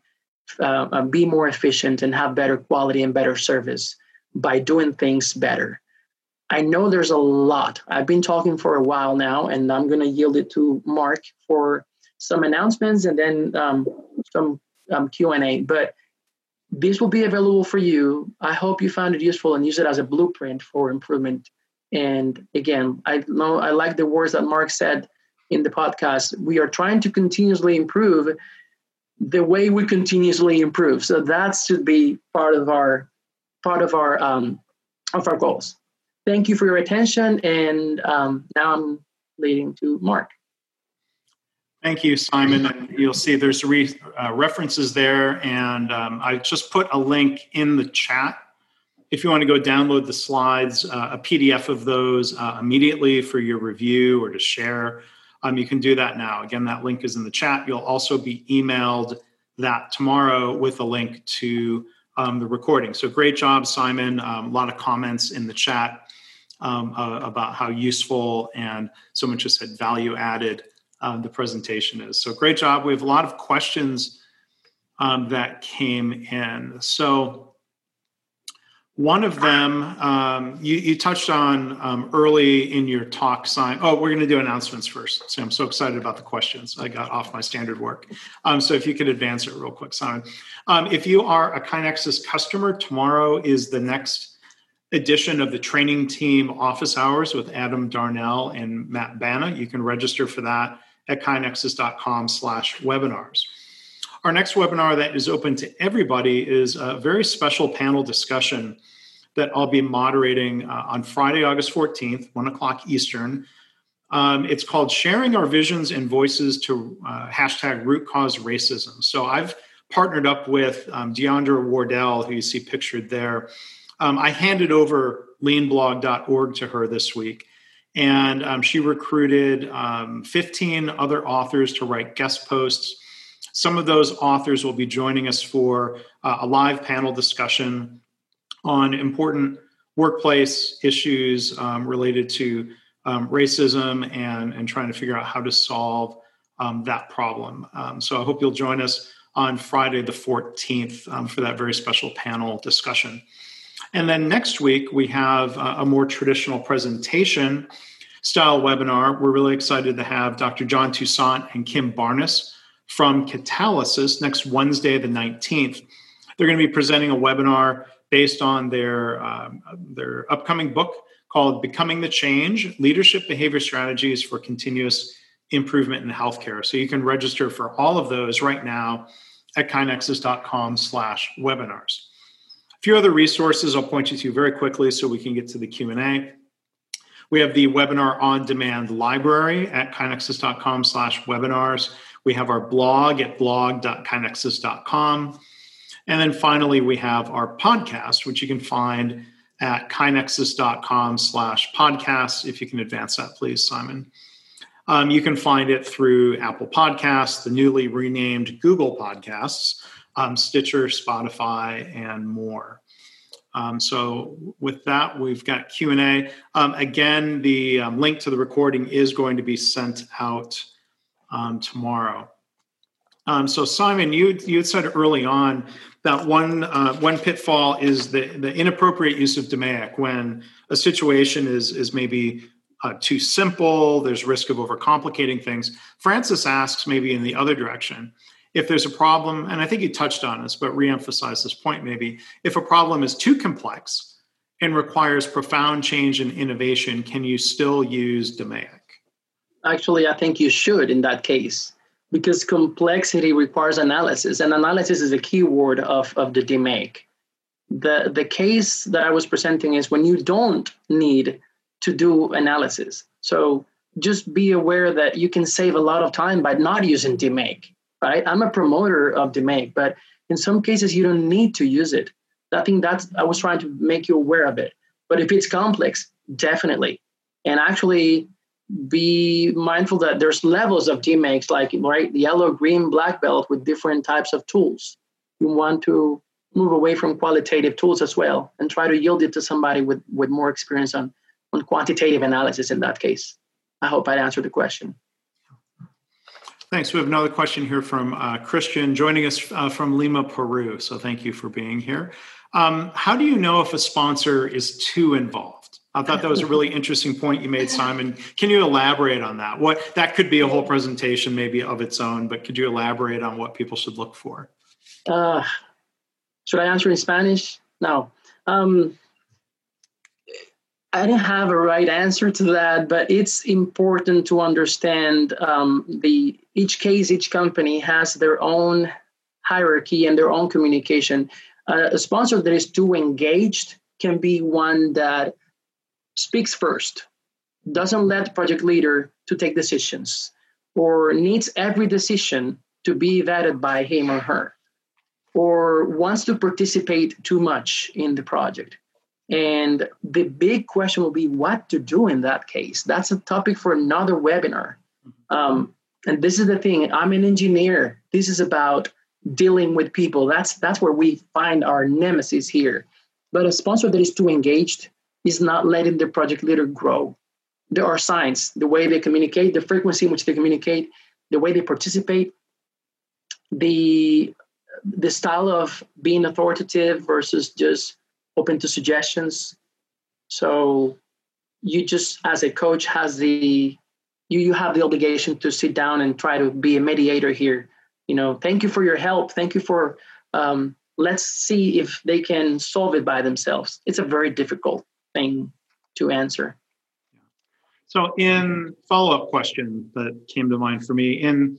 uh, be more efficient and have better quality and better service by doing things better. I know there's a lot. I've been talking for a while now, and I'm going to yield it to Mark for some announcements and then um, some um, Q and A. But this will be available for you. I hope you found it useful and use it as a blueprint for improvement. And again, I know I like the words that Mark said in the podcast. We are trying to continuously improve the way we continuously improve. So that should be part of our part of our um, of our goals. Thank you for your attention, and um, now I'm leading to Mark. Thank you, Simon. And you'll see there's re- uh, references there, and um, I just put a link in the chat. If you want to go download the slides, uh, a P D F of those uh, immediately for your review or to share, um, you can do that now. Again, that link is in the chat. You'll also be emailed that tomorrow with a link to um, the recording. So great job, Simon. Um, a lot of comments in the chat. Um, uh, about how useful, and someone just said value added, uh, the presentation is. So great job. We have a lot of questions um, that came in. So one of them, um, you, you touched on um, early in your talk, Simon. Oh, we're going to do announcements first. So I'm so excited about the questions. I got off my standard work. Um, so if you could advance it real quick, Simon. Um, if you are a Kinexus customer, tomorrow is the next edition of the training team office hours with Adam Darnell and Matt Bana. You can register for that at kinexus dot com slash webinars. Our next webinar that is open to everybody is a very special panel discussion that I'll be moderating uh, on Friday, August fourteenth, one o'clock Eastern. Um, it's called Sharing Our Visions and Voices to uh, hashtag Root Cause Racism. So I've partnered up with um, Deandra Wardell, who you see pictured there. Um, I handed over lean blog dot org to her this week, and um, she recruited um, fifteen other authors to write guest posts. Some of those authors will be joining us for uh, a live panel discussion on important workplace issues um, related to um, racism and, and trying to figure out how to solve um, that problem. Um, so I hope you'll join us on Friday the fourteenth um, for that very special panel discussion. And then next week, we have a more traditional presentation style webinar. We're really excited to have Doctor John Toussaint and Kim Barnes from Catalysis next Wednesday, the nineteenth. They're going to be presenting a webinar based on their, um, their upcoming book called Becoming the Change, Leadership Behavior Strategies for Continuous Improvement in Healthcare. So you can register for all of those right now at kinexus dot com slash webinars. A few other resources I'll point you to very quickly so we can get to the Q and A. We have the webinar on demand library at kinexus dot com slash webinars. We have our blog at blog dot kinexus dot com. And then finally, we have our podcast, which you can find at kinexus dot com slash podcasts. If you can advance that, please, Simon. Um, you can find it through Apple Podcasts, the newly renamed Google Podcasts, Um, Stitcher, Spotify, and more. Um, so with that, we've got Q and A. Um, again, the um, link to the recording is going to be sent out um, tomorrow. Um, so Simon, you you said early on that one uh, one pitfall is the, the inappropriate use of D M A I C when a situation is is maybe uh, too simple. There's risk of overcomplicating things. Francis asks maybe in the other direction. If there's a problem, and I think you touched on this, but reemphasize this point maybe, if a problem is too complex and requires profound change and innovation, can you still use D M A I C? Actually, I think you should in that case, because complexity requires analysis, and analysis is a key word of, of the D M A I C. The, the case that I was presenting is when you don't need to do analysis. So just be aware that you can save a lot of time by not using D M A I C. Right? I'm a promoter of D M A I C, but in some cases you don't need to use it. I think that's, I was trying to make you aware of it. But if it's complex, definitely. And actually be mindful that there's levels of D M A I Cs, like right, yellow, green, black belt with different types of tools. You want to move away from qualitative tools as well and try to yield it to somebody with, with more experience on, on quantitative analysis in that case. I hope I answered the question. Thanks. We have another question here from uh, Christian joining us uh, from Lima, Peru. So thank you for being here. Um, how do you know if a sponsor is too involved? I thought that was a really interesting point you made, Simon. Can you elaborate on that? What that could be a whole presentation maybe of its own, but could you elaborate on what people should look for? Uh, should I answer in Spanish? No. Um, I don't have a right answer to that, but it's important to understand um, the each case, each company has their own hierarchy and their own communication. Uh, a sponsor that is too engaged can be one that speaks first, doesn't let the project leader to take decisions, or needs every decision to be vetted by him or her, or wants to participate too much in the project. And the big question will be what to do in that case. That's a topic for another webinar. Um, and this is the thing. I'm an engineer. This is about dealing with people. That's that's where we find our nemesis here. But a sponsor that is too engaged is not letting the project leader grow. There are signs, the way they communicate, the frequency in which they communicate, the way they participate, the the style of being authoritative versus just open to suggestions. So you just, as a coach, has the, you, you have the obligation to sit down and try to be a mediator here. You know, thank you for your help. Thank you for um, let's see if they can solve it by themselves. It's a very difficult thing to answer. So in follow-up question that came to mind for me, in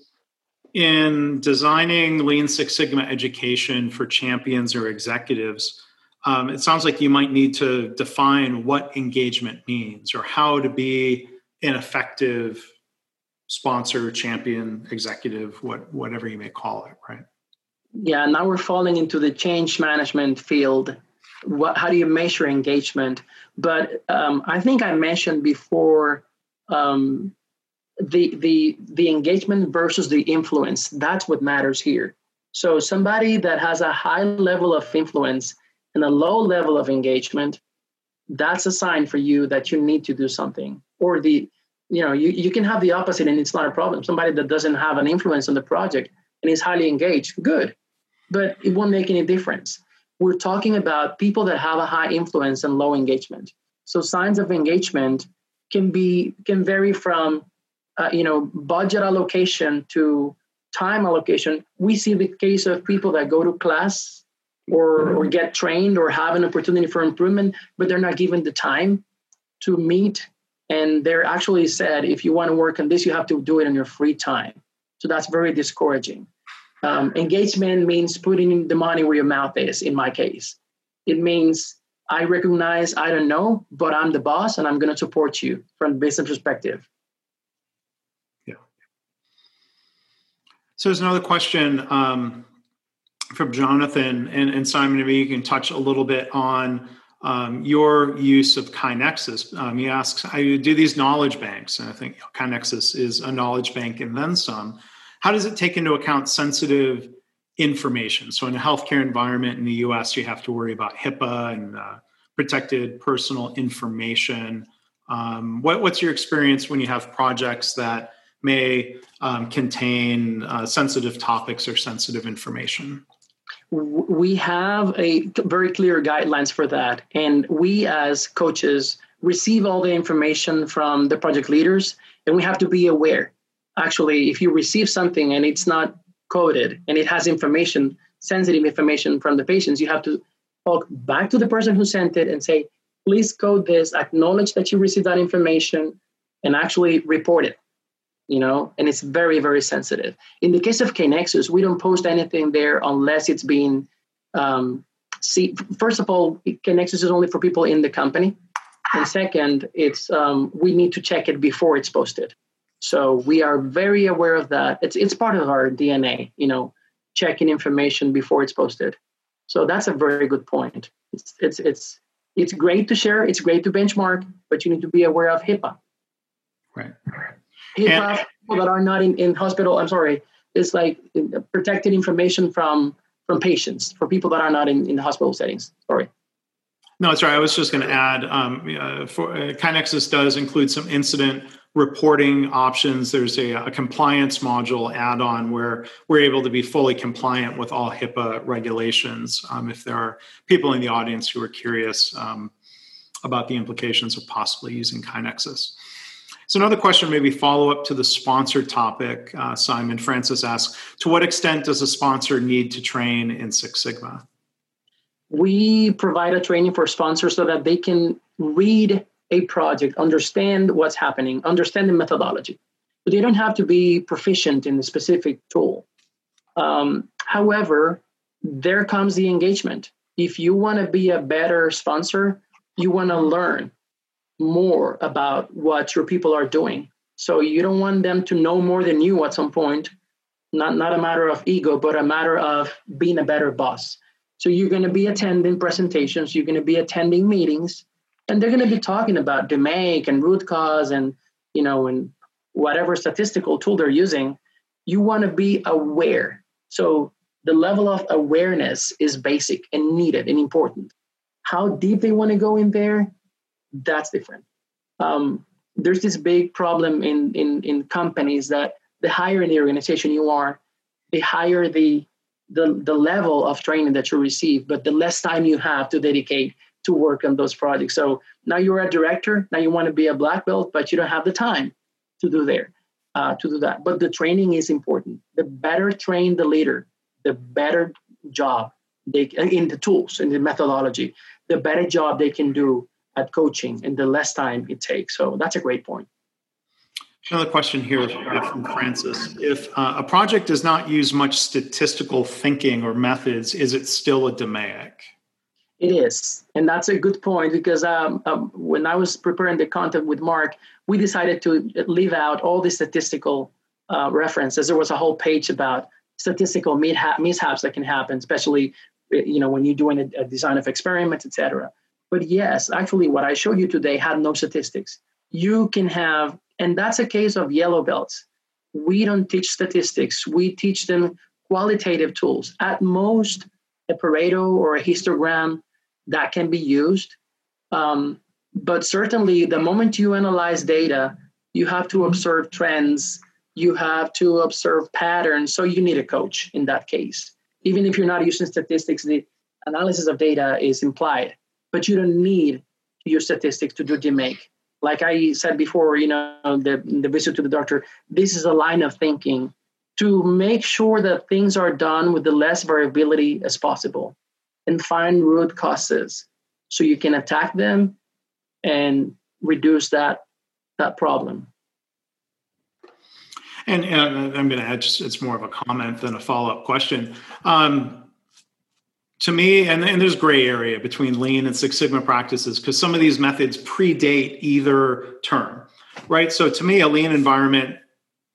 in designing Lean Six Sigma education for champions or executives, um, it sounds like you might need to define what engagement means or how to be an effective sponsor, champion, executive, what, whatever you may call it, right? Yeah, now we're falling into the change management field. What, how do you measure engagement? But um, I think I mentioned before um, the the the engagement versus the influence. That's what matters here. So somebody that has a high level of influence and a low level of engagement, that's a sign for you that you need to do something. Or the you know you, you can have the opposite and it's not a problem. Somebody that doesn't have an influence on the project and is highly engaged, good, but it won't make any difference. We're talking about people that have a high influence and low engagement. So signs of engagement can be can vary from, uh, you know, budget allocation to time allocation. We see the case of people that go to class or, or get trained or have an opportunity for improvement, but they're not given the time to meet. And they're actually said, if you want to work on this, you have to do it in your free time. So that's very discouraging. Um, engagement means putting the money where your mouth is, in my case. It means I recognize I don't know, but I'm the boss and I'm going to support you from a business perspective. Yeah. So there's another question um, from Jonathan and, and Simon. Maybe you can touch a little bit on um, your use of Kinexus. Um, he asks, how do you do these knowledge banks? And I think Kinexus is a knowledge bank and then some. How does it take into account sensitive information? So in a healthcare environment in the U S, you have to worry about HIPAA and uh, protected personal information. Um, what, what's your experience when you have projects that may um, contain uh, sensitive topics or sensitive information? We have a very clear guidelines for that. And we as coaches receive all the information from the project leaders, and we have to be aware. Actually, if you receive something and it's not coded and it has information, sensitive information from the patients, you have to talk back to the person who sent it and say, please code this, acknowledge that you received that information, and actually report it, you know, and it's very, very sensitive. In the case of Kinexus, we don't post anything there unless it's been, um, see, first of all, Kinexus is only for people in the company. And second, it's um, we need to check it before it's posted. So we are very aware of that. It's it's part of our D N A, you know, checking information before it's posted. So that's a very good point. It's it's it's it's great to share. It's great to benchmark, but you need to be aware of HIPAA. Right. HIPAA, and, people that are not in, in hospital, I'm sorry, it's like protected information from from patients, for people that are not in, in the hospital settings. Sorry. No, that's right. I was just going to add, um, uh, for, uh, Kinexus does include some incident reporting options. There's a, a compliance module add-on where we're able to be fully compliant with all HIPAA regulations. Um, if there are people in the audience who are curious um, about the implications of possibly using Kinexus. So another question, maybe follow-up to the sponsor topic, uh, Simon. Francis asks, to what extent does a sponsor need to train in Six Sigma? We provide a training for sponsors so that they can read a project, understand what's happening, understand the methodology. But they don't have to be proficient in the specific tool. Um, however, there comes the engagement. If you want to be a better sponsor, you want to learn more about what your people are doing. So you don't want them to know more than you at some point, not, not a matter of ego, but a matter of being a better boss. So you're going to be attending presentations, you're going to be attending meetings, and they're going to be talking about D M A I C and root cause and, you know, and whatever statistical tool they're using. You want to be aware. So the level of awareness is basic and needed and important. How deep they want to go in there, that's different. Um, there's this big problem in, in, in companies that the higher in the organization you are, the higher the The, the level of training that you receive, but the less time you have to dedicate to work on those projects. So now you're a director, now you want to be a black belt, but you don't have the time to do there, uh, to do that. But the training is important. The better trained the leader, the better job they in the tools, in the methodology, the better job they can do at coaching and the less time it takes. So that's a great point. Another question here from Francis. If uh, a project does not use much statistical thinking or methods, is it still a D M A I C? It is. And that's a good point, because um, um, when I was preparing the content with Mark, we decided to leave out all the statistical uh, references. There was a whole page about statistical mishaps that can happen, especially you know when you're doing a, a design of experiments, et cetera. But yes, actually what I showed you today had no statistics. You can have, and that's a case of yellow belts. We don't teach statistics. We teach them qualitative tools. At most, a Pareto or a histogram that can be used. Um, but certainly, the moment you analyze data, you have to observe trends. You have to observe patterns. So you need a coach in that case. Even if you're not using statistics, the analysis of data is implied. But you don't need to use statistics to do D M A I C. Like I said before, you know, the, the visit to the doctor, this is a line of thinking to make sure that things are done with the less variability as possible and find root causes so you can attack them and reduce that, that problem. And, and I'm going to add, just, it's more of a comment than a follow-up question. Um, To me, and, and there's gray area between Lean and Six Sigma practices, because some of these methods predate either term, right? So to me, a Lean environment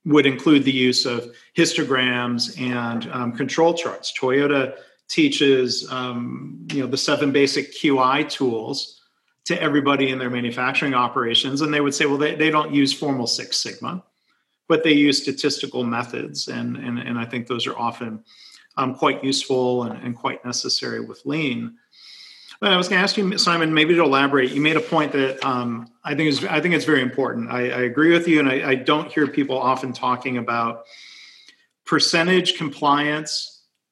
would include the use of histograms and um, control charts. Toyota teaches um, you know, the seven basic Q I tools to everybody in their manufacturing operations. And they would say, well, they, they don't use formal Six Sigma, but they use statistical methods. And, and, and I think those are often Um, quite useful and, and quite necessary with Lean. But I was going to ask you, Simon, maybe to elaborate. You made a point that um, I think is I think it's very important. I, I agree with you, and I, I don't hear people often talking about percentage compliance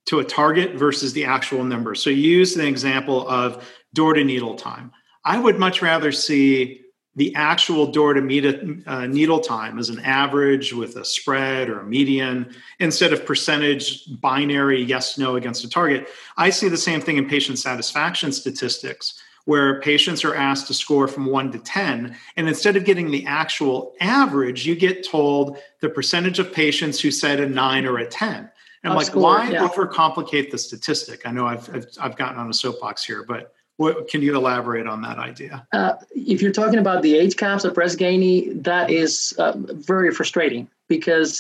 to a target versus the actual number. So you used the example of door to needle time. I would much rather see the actual door to meet, uh, needle time as an average with a spread or a median instead of percentage binary yes, no against a target. I see the same thing in patient satisfaction statistics where patients are asked to score from one to ten. And instead of getting the actual average, you get told the percentage of patients who said a nine or a ten. And I'm like, score, why yeah. overcomplicate the statistic? I know I've, I've, I've gotten on a soapbox here, but what, can you elaborate on that idea? Uh, if you're talking about the H CAHPS or Press Ganey, that is uh, very frustrating because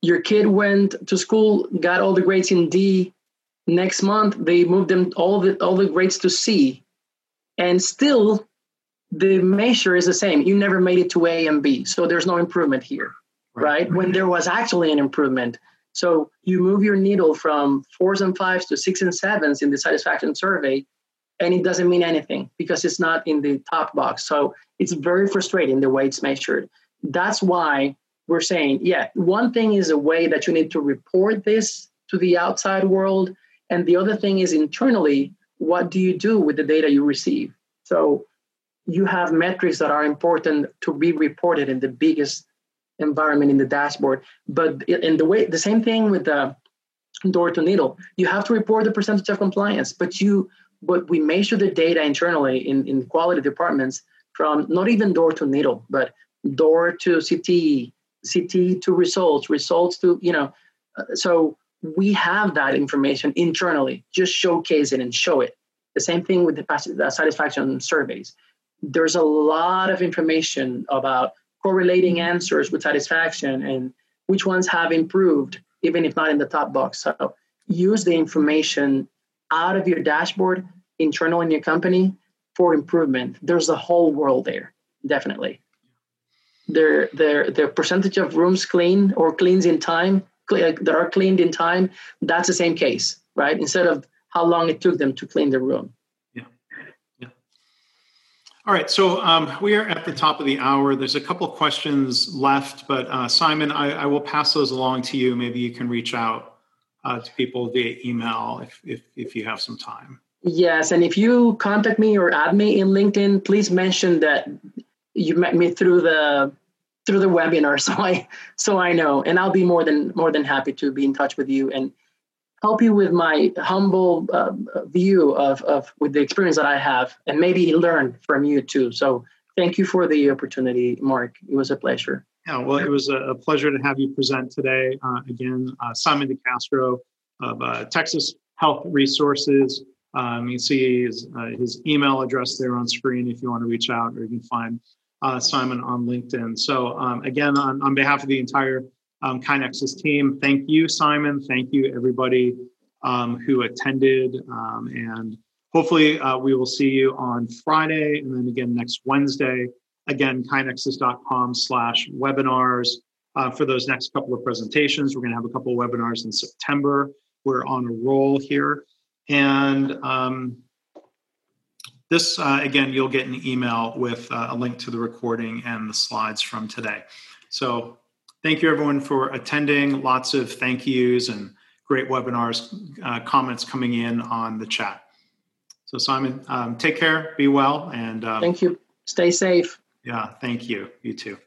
your kid went to school, got all the grades in D. Next month, they moved them all the all the grades to C, and still the measure is the same. You never made it to A and B, so there's no improvement here, right? right? When there was actually an improvement. So you move your needle from fours and fives to six and sevens in the satisfaction survey, and it doesn't mean anything because it's not in the top box. So it's very frustrating the way it's measured. That's why we're saying, yeah, one thing is a way that you need to report this to the outside world. And the other thing is internally, what do you do with the data you receive? So you have metrics that are important to be reported in the biggest environment in the dashboard. But in the way, the same thing with the door to needle, you have to report the percentage of compliance, but you But we measure the data internally in, in quality departments from not even door to needle, but door to C T E, C T E to results, results to, you know. So we have that information internally, just showcase it and show it. The same thing with the satisfaction surveys. There's a lot of information about correlating answers with satisfaction and which ones have improved, even if not in the top box. So use the information out of your dashboard, internal in your company, for improvement. There's a whole world there, definitely. There, there, the percentage of rooms clean or cleans in time that are cleaned in time. That's the same case, right? Instead of how long it took them to clean the room. Yeah. Yeah. All right. So um, we are at the top of the hour. There's a couple questions left, but uh, Simon, I, I will pass those along to you. Maybe you can reach out Uh, to people via email if, if if you have some time. Yes, and if you contact me or add me in LinkedIn, please mention that you met me through the through the webinar, so I so I know, and I'll be more than more than happy to be in touch with you. And help you with my humble uh, view of, of with the experience that I have and maybe learn from you too. So thank you for the opportunity, Mark. It was a pleasure. Yeah, well, it was a pleasure to have you present today. Uh, again, uh, Simon DeCastro of uh, Texas Health Resources. Um, you can see his, uh, his email address there on screen if you want to reach out, or you can find uh, Simon on LinkedIn. So um, again, on, on behalf of the entire um, Kinexus team, thank you, Simon. Thank you, everybody um, who attended. Um, and hopefully uh, we will see you on Friday, and then again next Wednesday. Again, kinexus.com slash webinars uh, for those next couple of presentations. We're going to have a couple of webinars in September. We're on a roll here. And um, this, uh, again, you'll get an email with uh, a link to the recording and the slides from today. So thank you, everyone, for attending. Lots of thank yous and great webinars, uh, comments coming in on the chat. So Simon, um, take care, be well, and um, thank you. Stay safe. Yeah, thank you. You too.